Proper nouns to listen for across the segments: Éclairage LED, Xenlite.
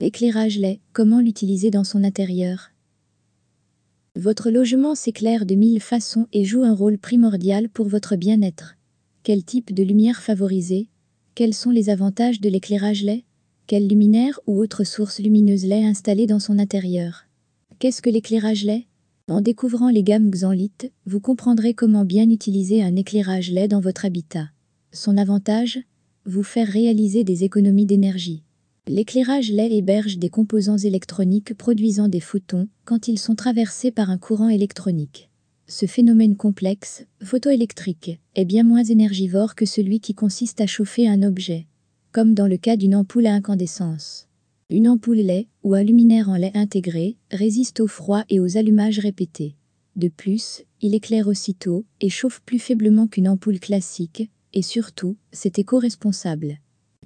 L'éclairage LED, comment l'utiliser dans son intérieur? Votre logement s'éclaire de mille façons et joue un rôle primordial pour votre bien-être. Quel type de lumière favoriser? Quels sont les avantages de l'éclairage LED? Quelle luminaire ou autre source lumineuse LED installée dans son intérieur? Qu'est-ce que l'éclairage LED? En découvrant les gammes Xenlite, vous comprendrez comment bien utiliser un éclairage LED dans votre habitat. Son avantage? Vous faire réaliser des économies d'énergie. L'éclairage LED héberge des composants électroniques produisant des photons quand ils sont traversés par un courant électronique. Ce phénomène complexe, photoélectrique, est bien moins énergivore que celui qui consiste à chauffer un objet, comme dans le cas d'une ampoule à incandescence. Une ampoule LED ou un luminaire en LED intégré résiste au froid et aux allumages répétés. De plus, il éclaire aussitôt et chauffe plus faiblement qu'une ampoule classique, et surtout, c'est éco-responsable.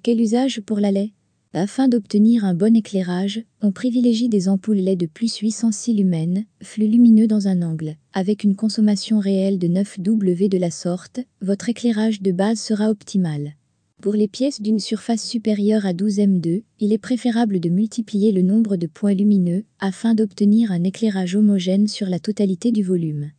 Quel usage pour la LED? Afin d'obtenir un bon éclairage, on privilégie des ampoules LED de plus 806 lumens, flux lumineux dans un angle. Avec une consommation réelle de 9W de la sorte, votre éclairage de base sera optimal. Pour les pièces d'une surface supérieure à 12 m², il est préférable de multiplier le nombre de points lumineux afin d'obtenir un éclairage homogène sur la totalité du volume.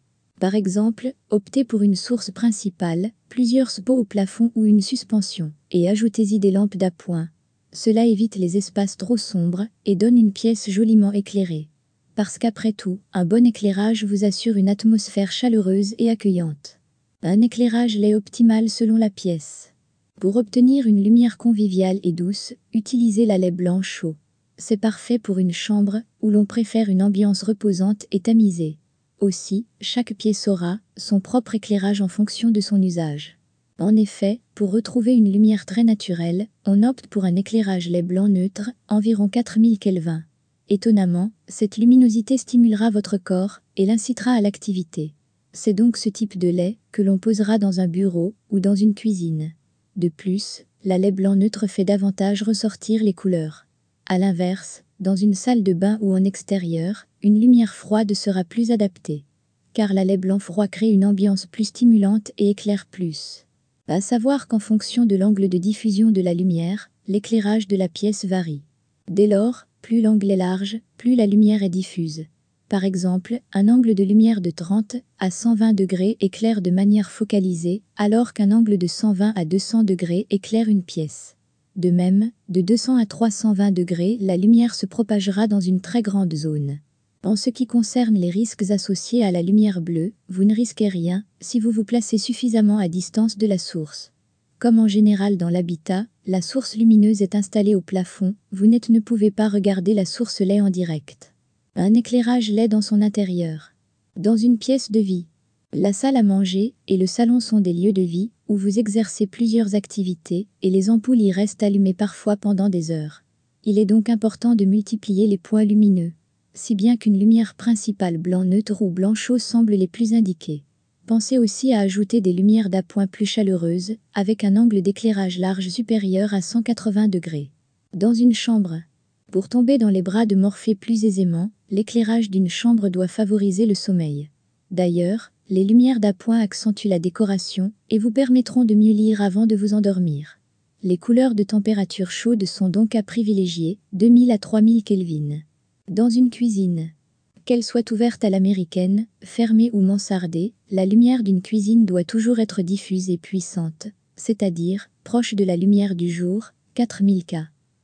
Par exemple, optez pour une source principale, plusieurs spots au plafond ou une suspension, et ajoutez-y des lampes d'appoint. Cela évite les espaces trop sombres et donne une pièce joliment éclairée. Parce qu'après tout, un bon éclairage vous assure une atmosphère chaleureuse et accueillante. Un éclairage LED optimal selon la pièce. Pour obtenir une lumière conviviale et douce, utilisez la LED blanc chaud. C'est parfait pour une chambre où l'on préfère une ambiance reposante et tamisée. Aussi, chaque pièce aura son propre éclairage en fonction de son usage. En effet, pour retrouver une lumière très naturelle, on opte pour un éclairage LED blanc neutre, environ 4000 Kelvin. Étonnamment, cette luminosité stimulera votre corps et l'incitera à l'activité. C'est donc ce type de LED que l'on posera dans un bureau ou dans une cuisine. De plus, la LED blanc neutre fait davantage ressortir les couleurs. A l'inverse, dans une salle de bain ou en extérieur, une lumière froide sera plus adaptée. Car la LED blanc froid crée une ambiance plus stimulante et éclaire plus. À savoir qu'en fonction de l'angle de diffusion de la lumière, l'éclairage de la pièce varie. Dès lors, plus l'angle est large, plus la lumière est diffuse. Par exemple, un angle de lumière de 30 à 120 degrés éclaire de manière focalisée, alors qu'un angle de 120 à 200 degrés éclaire une pièce. De même, de 200 à 320 degrés, la lumière se propagera dans une très grande zone. En ce qui concerne les risques associés à la lumière bleue, vous ne risquez rien si vous vous placez suffisamment à distance de la source. Comme en général dans l'habitat, la source lumineuse est installée au plafond, vous ne pouvez pas regarder la source LED en direct. Un éclairage LED dans son intérieur. Dans une pièce de vie. La salle à manger et le salon sont des lieux de vie où vous exercez plusieurs activités et les ampoules y restent allumées parfois pendant des heures. Il est donc important de multiplier les points lumineux. Si bien qu'une lumière principale blanc neutre ou blanc chaud semble les plus indiquées. Pensez aussi à ajouter des lumières d'appoint plus chaleureuses, avec un angle d'éclairage large supérieur à 180 degrés. Dans une chambre. Pour tomber dans les bras de Morphée plus aisément, l'éclairage d'une chambre doit favoriser le sommeil. D'ailleurs, les lumières d'appoint accentuent la décoration et vous permettront de mieux lire avant de vous endormir. Les couleurs de température chaude sont donc à privilégier, 2000 à 3000 Kelvin. Dans une cuisine. Qu'elle soit ouverte à l'américaine, fermée ou mansardée, la lumière d'une cuisine doit toujours être diffuse et puissante, c'est-à-dire proche de la lumière du jour, 4000 K.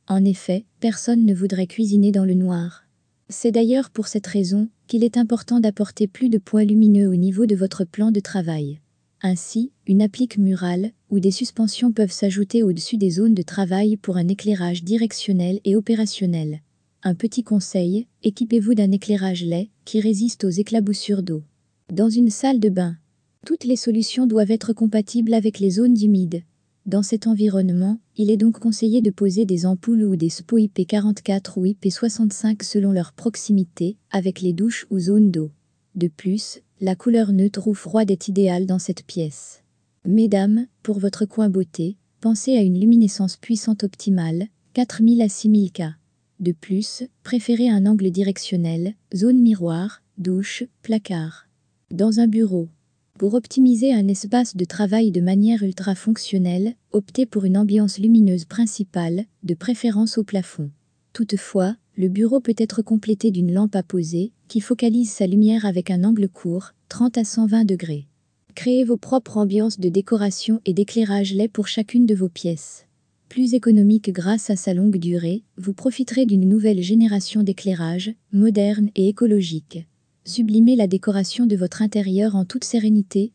En effet, personne ne voudrait cuisiner dans le noir. C'est d'ailleurs pour cette raison qu'il est important d'apporter plus de points lumineux au niveau de votre plan de travail. Ainsi, une applique murale ou des suspensions peuvent s'ajouter au-dessus des zones de travail pour un éclairage directionnel et opérationnel. Un petit conseil, équipez-vous d'un éclairage LED qui résiste aux éclaboussures d'eau. Dans une salle de bain, toutes les solutions doivent être compatibles avec les zones humides. Dans cet environnement, il est donc conseillé de poser des ampoules ou des spots IP44 ou IP65 selon leur proximité avec les douches ou zones d'eau. De plus, la couleur neutre ou froide est idéale dans cette pièce. Mesdames, pour votre coin beauté, pensez à une luminescence puissante optimale, 4000 à 6000 K. De plus, préférez un angle directionnel, zone miroir, douche, placard. Dans un bureau. Pour optimiser un espace de travail de manière ultra-fonctionnelle, optez pour une ambiance lumineuse principale, de préférence au plafond. Toutefois, le bureau peut être complété d'une lampe à poser, qui focalise sa lumière avec un angle court, 30 à 120 degrés. Créez vos propres ambiances de décoration et d'éclairage LED pour chacune de vos pièces. Plus économique grâce à sa longue durée, vous profiterez d'une nouvelle génération d'éclairage, moderne et écologique. Sublimez la décoration de votre intérieur en toute sérénité,